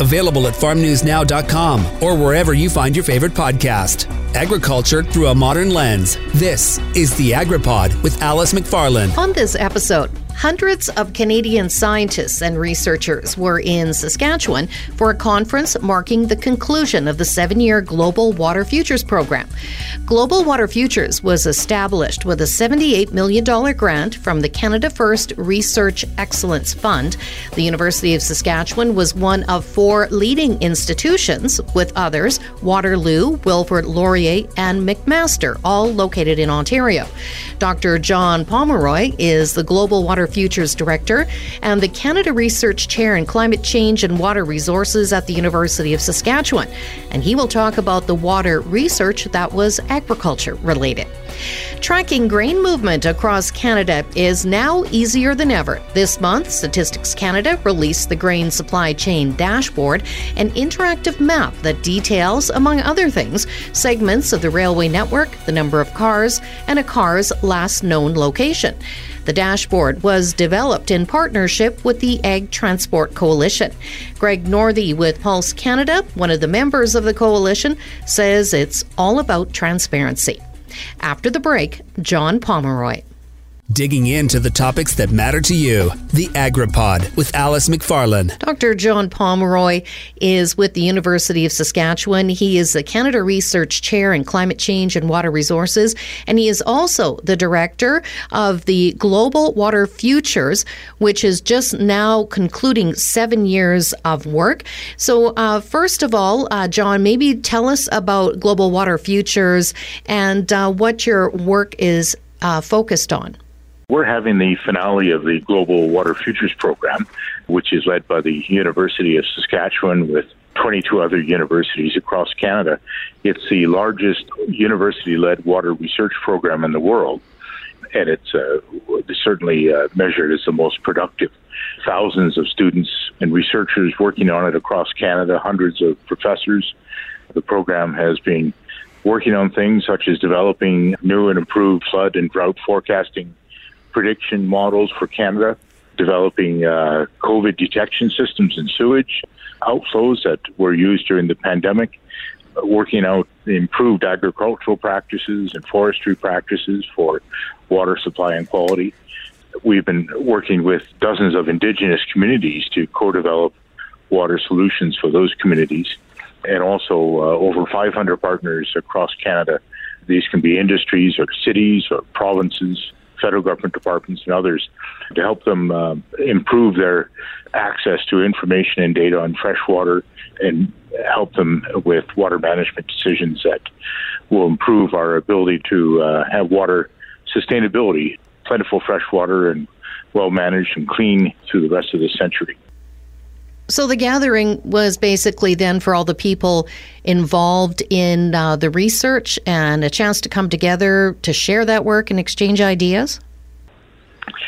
Available at farmnewsnow.com or wherever you find your favorite podcast. Agriculture through a modern lens. This is the AgriPod with Alice McFarlane. On this episode, hundreds of Canadian scientists and researchers were in Saskatchewan for a conference marking the conclusion of the 7-year Global Water Futures program. Global Water Futures was established with a $78 million grant from the Canada First Research Excellence Fund. The University of Saskatchewan was one of four leading institutions, with others, Waterloo, Wilfrid Laurier, and McMaster, all located in Ontario. Dr. John Pomeroy is the Global Water Futures Director and the Canada Research Chair in Climate Change and Water Resources at the University of Saskatchewan. And he will talk about the water research that was agriculture related. Tracking grain movement across Canada is now easier than ever. This month, Statistics Canada released the Grain Supply Chain Dashboard, an interactive map that details, among other things, segments of the railway network, the number of cars, and a car's last known location. The dashboard was developed in partnership with the Ag Transport Coalition. Greg Northey with Pulse Canada, one of the members of the coalition, says it's all about transparency. After the break, John Pomeroy. Digging into the topics that matter to you. The AgriPod with Alice McFarlane. Dr. John Pomeroy is with the University of Saskatchewan. He is the Canada Research Chair in Climate Change and Water Resources, and he is also the Director of the Global Water Futures, which is just now concluding 7 years of work. So first of all, John, maybe tell us about Global Water Futures and what your work is focused on. We're having the finale of the Global Water Futures program, which is led by the University of Saskatchewan with 22 other universities across Canada. It's the largest university-led water research program in the world, and it's certainly measured as the most productive. Thousands of students and researchers working on it across Canada, hundreds of professors. The program has been working on things such as developing new and improved flood and drought forecasting prediction models for Canada, developing COVID detection systems and sewage outflows that were used during the pandemic, working out improved agricultural practices and forestry practices for water supply and quality. We've been working with dozens of Indigenous communities to co-develop water solutions for those communities, and also over 500 partners across Canada. These can be industries or cities or provinces, federal government departments and others, to help them improve their access to information and data on freshwater and help them with water management decisions that will improve our ability to have water sustainability, plentiful freshwater, and well-managed and clean through the rest of the century. So the gathering was basically then for all the people involved in the research and a chance to come together to share that work and exchange ideas?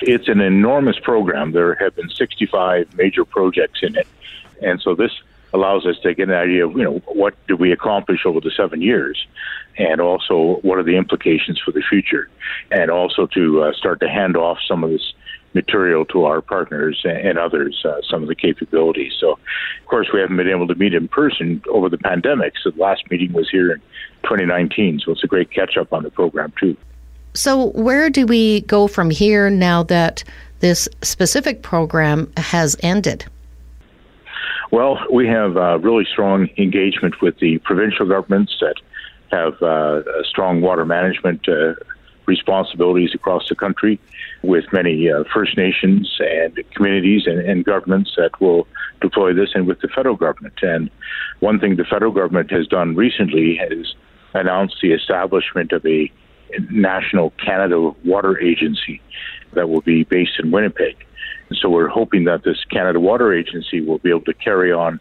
It's an enormous program. There have been 65 major projects in it. And so this allows us to get an idea of, what did we accomplish over the 7 years, and also what are the implications for the future, and also to start to hand off some of this material to our partners and others, some of the capabilities. So, of course, we haven't been able to meet in person over the pandemic, so the last meeting was here in 2019, so it's a great catch-up on the program, too. So where do we go from here now that this specific program has ended? Well, we have really strong engagement with the provincial governments that have strong water management responsibilities across the country, with many First Nations and communities and governments that will deploy this, and with the federal government. And one thing the federal government has done recently is announced the establishment of a national Canada Water Agency that will be based in Winnipeg. So we're hoping that this Canada Water Agency will be able to carry on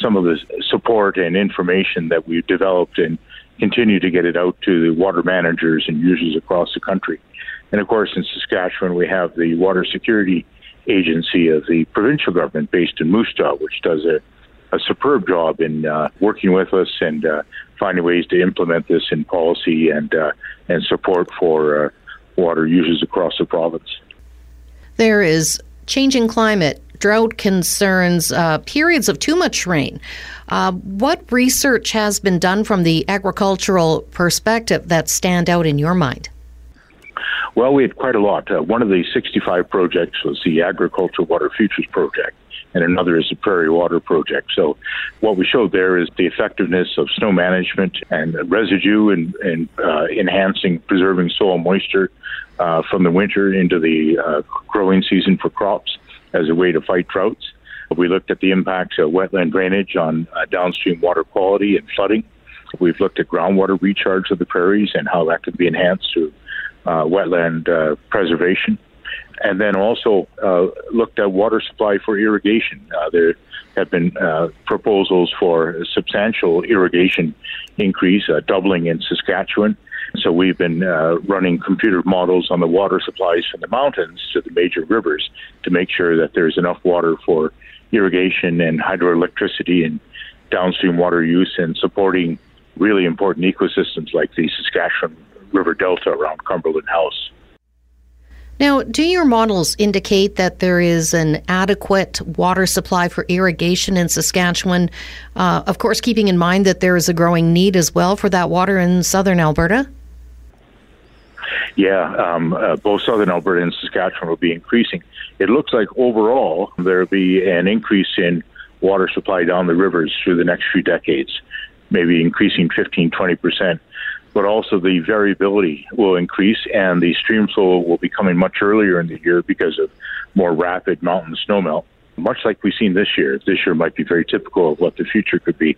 some of the support and information that we've developed and continue to get it out to the water managers and users across the country. And of course, in Saskatchewan, we have the Water Security Agency of the provincial government based in Moose Jaw, which does a superb job in working with us and finding ways to implement this in policy and support for water users across the province. There is changing climate, drought concerns, periods of too much rain. What research has been done from the agricultural perspective that stand out in your mind? Well, we had quite a lot. One of the 65 projects was the Agriculture Water Futures project, and another is the Prairie Water project. So what we showed there is the effectiveness of snow management and residue and enhancing, preserving soil moisture from the winter into the growing season for crops as a way to fight droughts. We looked at the impacts of wetland drainage on downstream water quality and flooding. We've looked at groundwater recharge of the prairies and how that could be enhanced through wetland preservation. And then also looked at water supply for irrigation. There have been proposals for a substantial irrigation increase, doubling in Saskatchewan. So we've been running computer models on the water supplies from the mountains to the major rivers to make sure that there's enough water for irrigation and hydroelectricity and downstream water use, and supporting really important ecosystems like the Saskatchewan River Delta around Cumberland House. Now, do your models indicate that there is an adequate water supply for irrigation in Saskatchewan? Of course, keeping in mind that there is a growing need as well for that water in southern Alberta? Yeah, both southern Alberta and Saskatchewan will be increasing. It looks like overall there will be an increase in water supply down the rivers through the next few decades, maybe increasing 15-20%. But also the variability will increase, and the stream flow will be coming much earlier in the year because of more rapid mountain snowmelt, much like we've seen this year. This year might be very typical of what the future could be.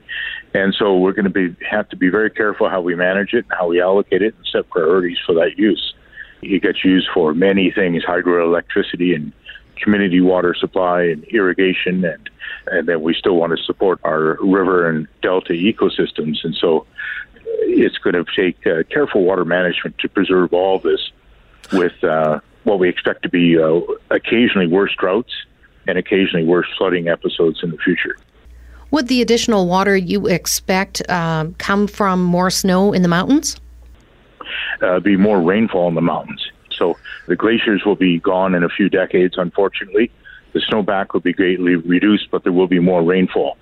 And so we're going to have to be very careful how we manage it and how we allocate it and set priorities for that use. It gets used for many things, hydroelectricity and community water supply and irrigation, and then we still want to support our river and delta ecosystems. And so it's going to take careful water management to preserve all this with what we expect to be occasionally worse droughts and occasionally worse flooding episodes in the future. Would the additional water you expect come from more snow in the mountains? Be more rainfall in the mountains. So the glaciers will be gone in a few decades, unfortunately. The snowpack will be greatly reduced, but there will be more rainfall.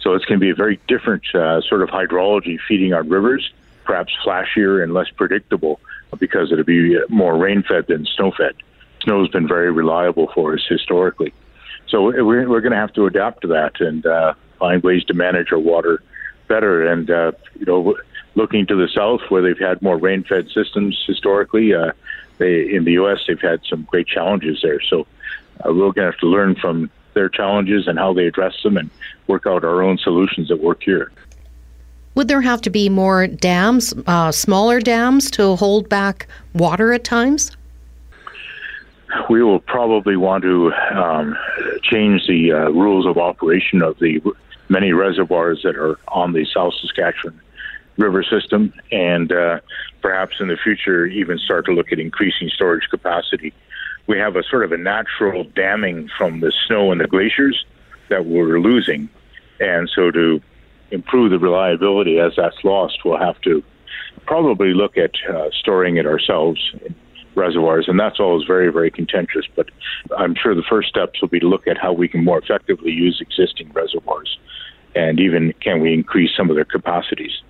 So it's going to be a very different sort of hydrology feeding our rivers, perhaps flashier and less predictable because it'll be more rain-fed than snow-fed. Snow's been very reliable for us historically. So we're going to have to adapt to that and find ways to manage our water better. And, looking to the south where they've had more rain-fed systems historically, in the U.S. they've had some great challenges there. So we're going to have to learn from their challenges and how they address them and work out our own solutions that work here. Would there have to be more dams, smaller dams to hold back water at times? We will probably want to change the rules of operation of the many reservoirs that are on the South Saskatchewan River system, and perhaps in the future even start to look at increasing storage capacity. We have a sort of a natural damming from the snow and the glaciers that we're losing. And so to improve the reliability as that's lost, we'll have to probably look at storing it ourselves in reservoirs. And that's always very, very contentious. But I'm sure the first steps will be to look at how we can more effectively use existing reservoirs, and even can we increase some of their capacities.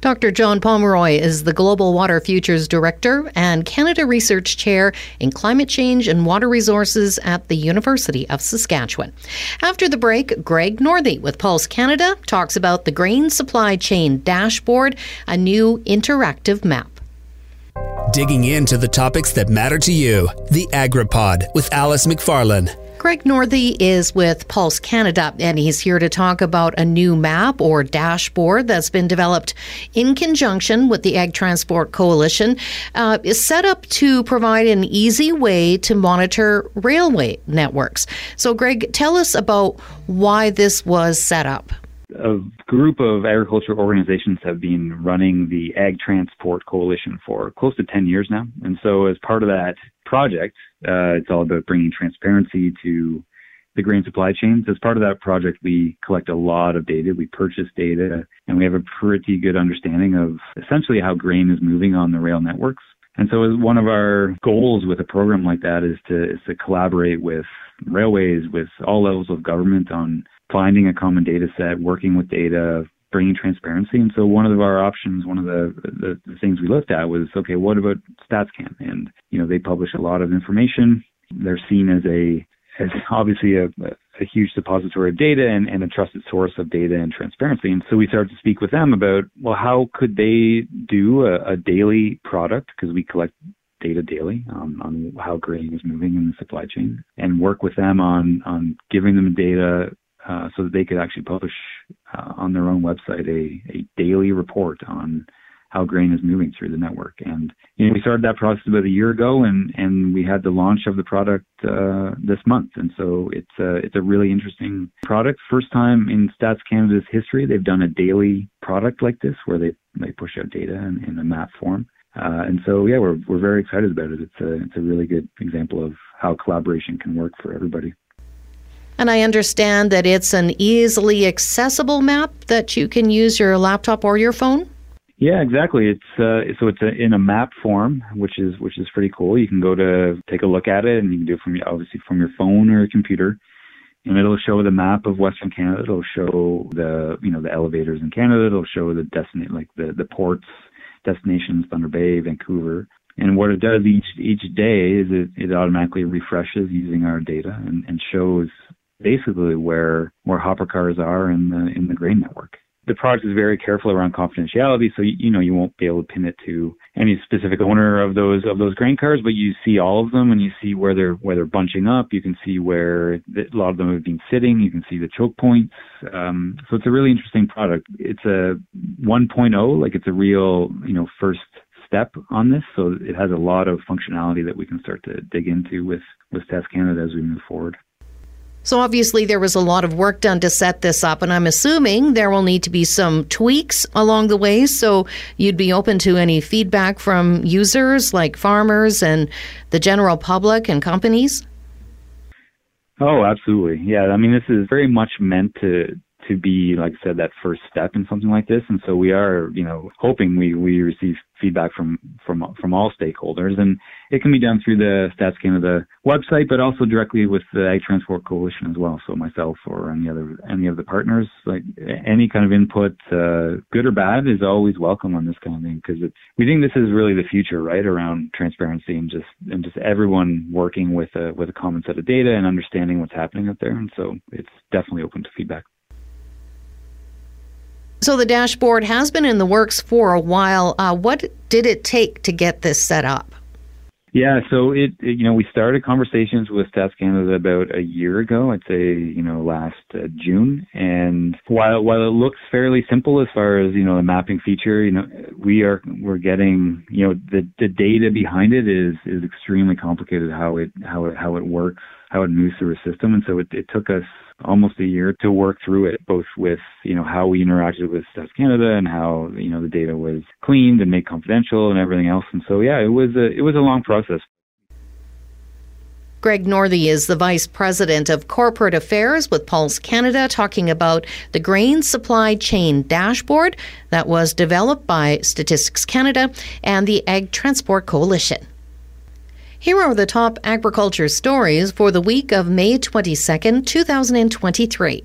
Dr. John Pomeroy is the Global Water Futures Director and Canada Research Chair in Climate Change and Water Resources at the University of Saskatchewan. After the break, Greg Northey with Pulse Canada talks about the Grain Supply Chain Dashboard, a new interactive map. Digging into the topics that matter to you, the AgriPod with Alice McFarlane. Greg Northey is with Pulse Canada, and he's here to talk about a new map or dashboard that's been developed in conjunction with the Ag Transport Coalition. Is set up to provide an easy way to monitor railway networks. So, Greg, tell us about why this was set up. A group of agriculture organizations have been running the Ag Transport Coalition for close to 10 years now. And so as part of that project, it's all about bringing transparency to the grain supply chains. As part of that project, we collect a lot of data. We purchase data, and we have a pretty good understanding of essentially how grain is moving on the rail networks. And so one of our goals with a program like that is to collaborate with railways, with all levels of government on finding a common data set, working with data, bringing transparency. And so one of our options, one of the things we looked at was, okay, what about StatsCan? And, you know, they publish a lot of information. They're seen as obviously a huge depository of data and a trusted source of data and transparency. And so we started to speak with them about, well, how could they do a daily product, because we collect data daily on how grain is moving in the supply chain, and work with them on giving them data so that they could actually publish on their own website a daily report on how grain is moving through the network. And you know, we started that process about a year ago, and we had the launch of the product this month. And so it's a really interesting product. First time in Stats Canada's history, they've done a daily product like this where they push out data in a map form. And so, yeah, we're very excited about it. It's a really good example of how collaboration can work for everybody. And I understand that it's an easily accessible map that you can use your laptop or your phone? Yeah, exactly. It's in a map form, which is pretty cool. You can go to take a look at it, and you can do it from your phone or your computer, and it'll show the map of Western Canada. It'll show the elevators in Canada. It'll show the the ports, destinations, Thunder Bay, Vancouver. And what it does each day is it automatically refreshes using our data and shows basically where hopper cars are in the grain network. The product is very careful around confidentiality, so you won't be able to pin it to any specific owner of those grain cars, but you see all of them, and you see where they're bunching up. You can see where a lot of them have been sitting. You can see the choke points. So it's a really interesting product. It's a 1.0, like it's a real first step on this. So it has a lot of functionality that we can start to dig into with Stats Canada as we move forward. So obviously there was a lot of work done to set this up, and I'm assuming there will need to be some tweaks along the way, so you'd be open to any feedback from users like farmers and the general public and companies? Oh, absolutely. Yeah, I mean, this is very much meant to be, like I said, that first step in something like this. And so we are, hoping we receive feedback from all stakeholders. And it can be done through the Stats Canada website, but also directly with the Ag Transport Coalition as well. So myself or any of the partners, like any kind of input, good or bad, is always welcome on this kind of thing, because we think this is really the future, right, around transparency and just everyone working with a common set of data and understanding what's happening out there. And so it's definitely open to feedback. So the dashboard has been in the works for a while. What did it take to get this set up? Yeah, so we started conversations with Stats Canada about a year ago, I'd say, last June. And while it looks fairly simple as far as, the mapping feature, we're getting, the data behind it is extremely complicated, how it works, how it moves through a system. And so it took us almost a year to work through it, both with, how we interacted with Stats Canada and how, the data was cleaned and made confidential and everything else. And so, yeah, it was a long process. Greg Northey is the Vice President of Corporate Affairs with Pulse Canada, talking about the Grain Supply Chain Dashboard that was developed by Statistics Canada and the Ag Transport Coalition. Here are the top agriculture stories for the week of May 22, 2023.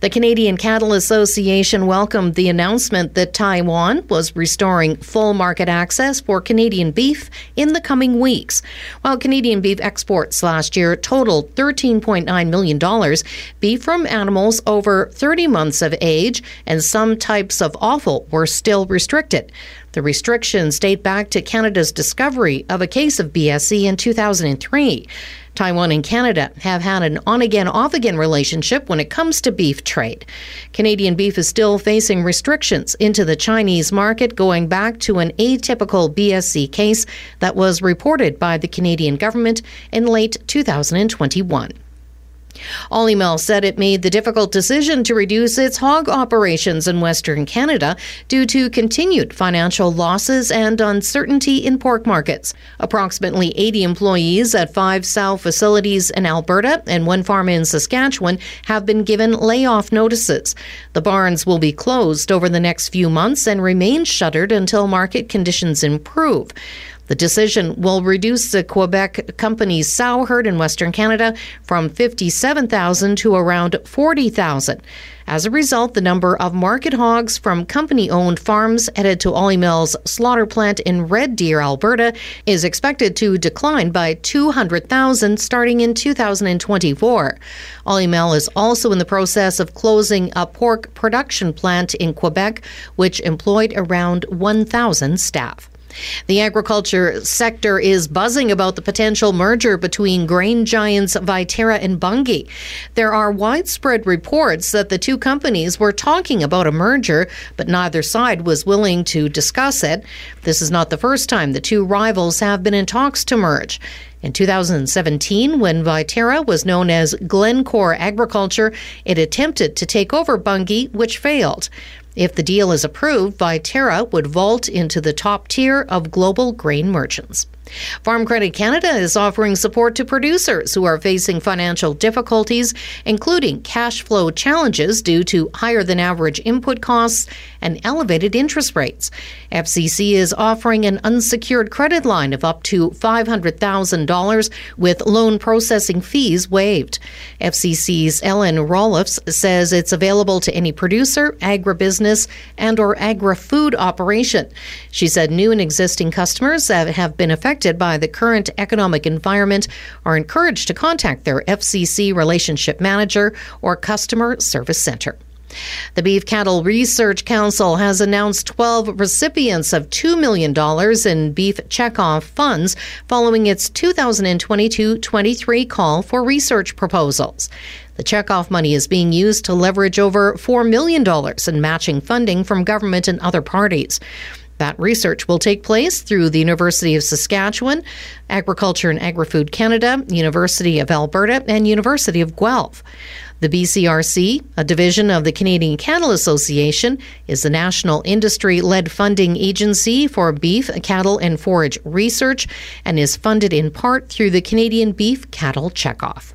The Canadian Cattle Association welcomed the announcement that Taiwan was restoring full market access for Canadian beef in the coming weeks. While Canadian beef exports last year totaled $13.9 million, beef from animals over 30 months of age and some types of offal were still restricted. The restrictions date back to Canada's discovery of a case of BSE in 2003. Taiwan and Canada have had an on-again, off-again relationship when it comes to beef trade. Canadian beef is still facing restrictions into the Chinese market, going back to an atypical BSE case that was reported by the Canadian government in late 2021. Olymel said it made the difficult decision to reduce its hog operations in Western Canada due to continued financial losses and uncertainty in pork markets. Approximately 80 employees at 5 sow facilities in Alberta and one farm in Saskatchewan have been given layoff notices. The barns will be closed over the next few months and remain shuttered until market conditions improve. The decision will reduce the Quebec company's sow herd in Western Canada from 57,000 to around 40,000. As a result, the number of market hogs from company-owned farms headed to Olimel's slaughter plant in Red Deer, Alberta, is expected to decline by 200,000 starting in 2024. Olymel is also in the process of closing a pork production plant in Quebec, which employed around 1,000 staff. The agriculture sector is buzzing about the potential merger between grain giants Viterra and Bunge. There are widespread reports that the two companies were talking about a merger, but neither side was willing to discuss it. This is not the first time the two rivals have been in talks to merge. In 2017, when Viterra was known as Glencore Agriculture, it attempted to take over Bunge, which failed. If the deal is approved, Viterra would vault into the top tier of global grain merchants. Farm Credit Canada is offering support to producers who are facing financial difficulties, including cash flow challenges due to higher than average input costs and elevated interest rates. FCC is offering an unsecured credit line of up to $500,000 with loan processing fees waived. FCC's Ellen Roloffs says it's available to any producer, agribusiness, and or agri-food operation. She said new and existing customers that have been affected by the current economic environment are encouraged to contact their FCC relationship manager or customer service center. The Beef Cattle Research Council has announced 12 recipients of $2 million in beef checkoff funds following its 2022-23 call for research proposals. The checkoff money is being used to leverage over $4 million in matching funding from government and other parties. That research will take place through the University of Saskatchewan, Agriculture and Agri-Food Canada, University of Alberta, and University of Guelph. The BCRC, a division of the Canadian Cattle Association, is the national industry-led funding agency for beef, cattle, and forage research and is funded in part through the Canadian Beef Cattle Checkoff.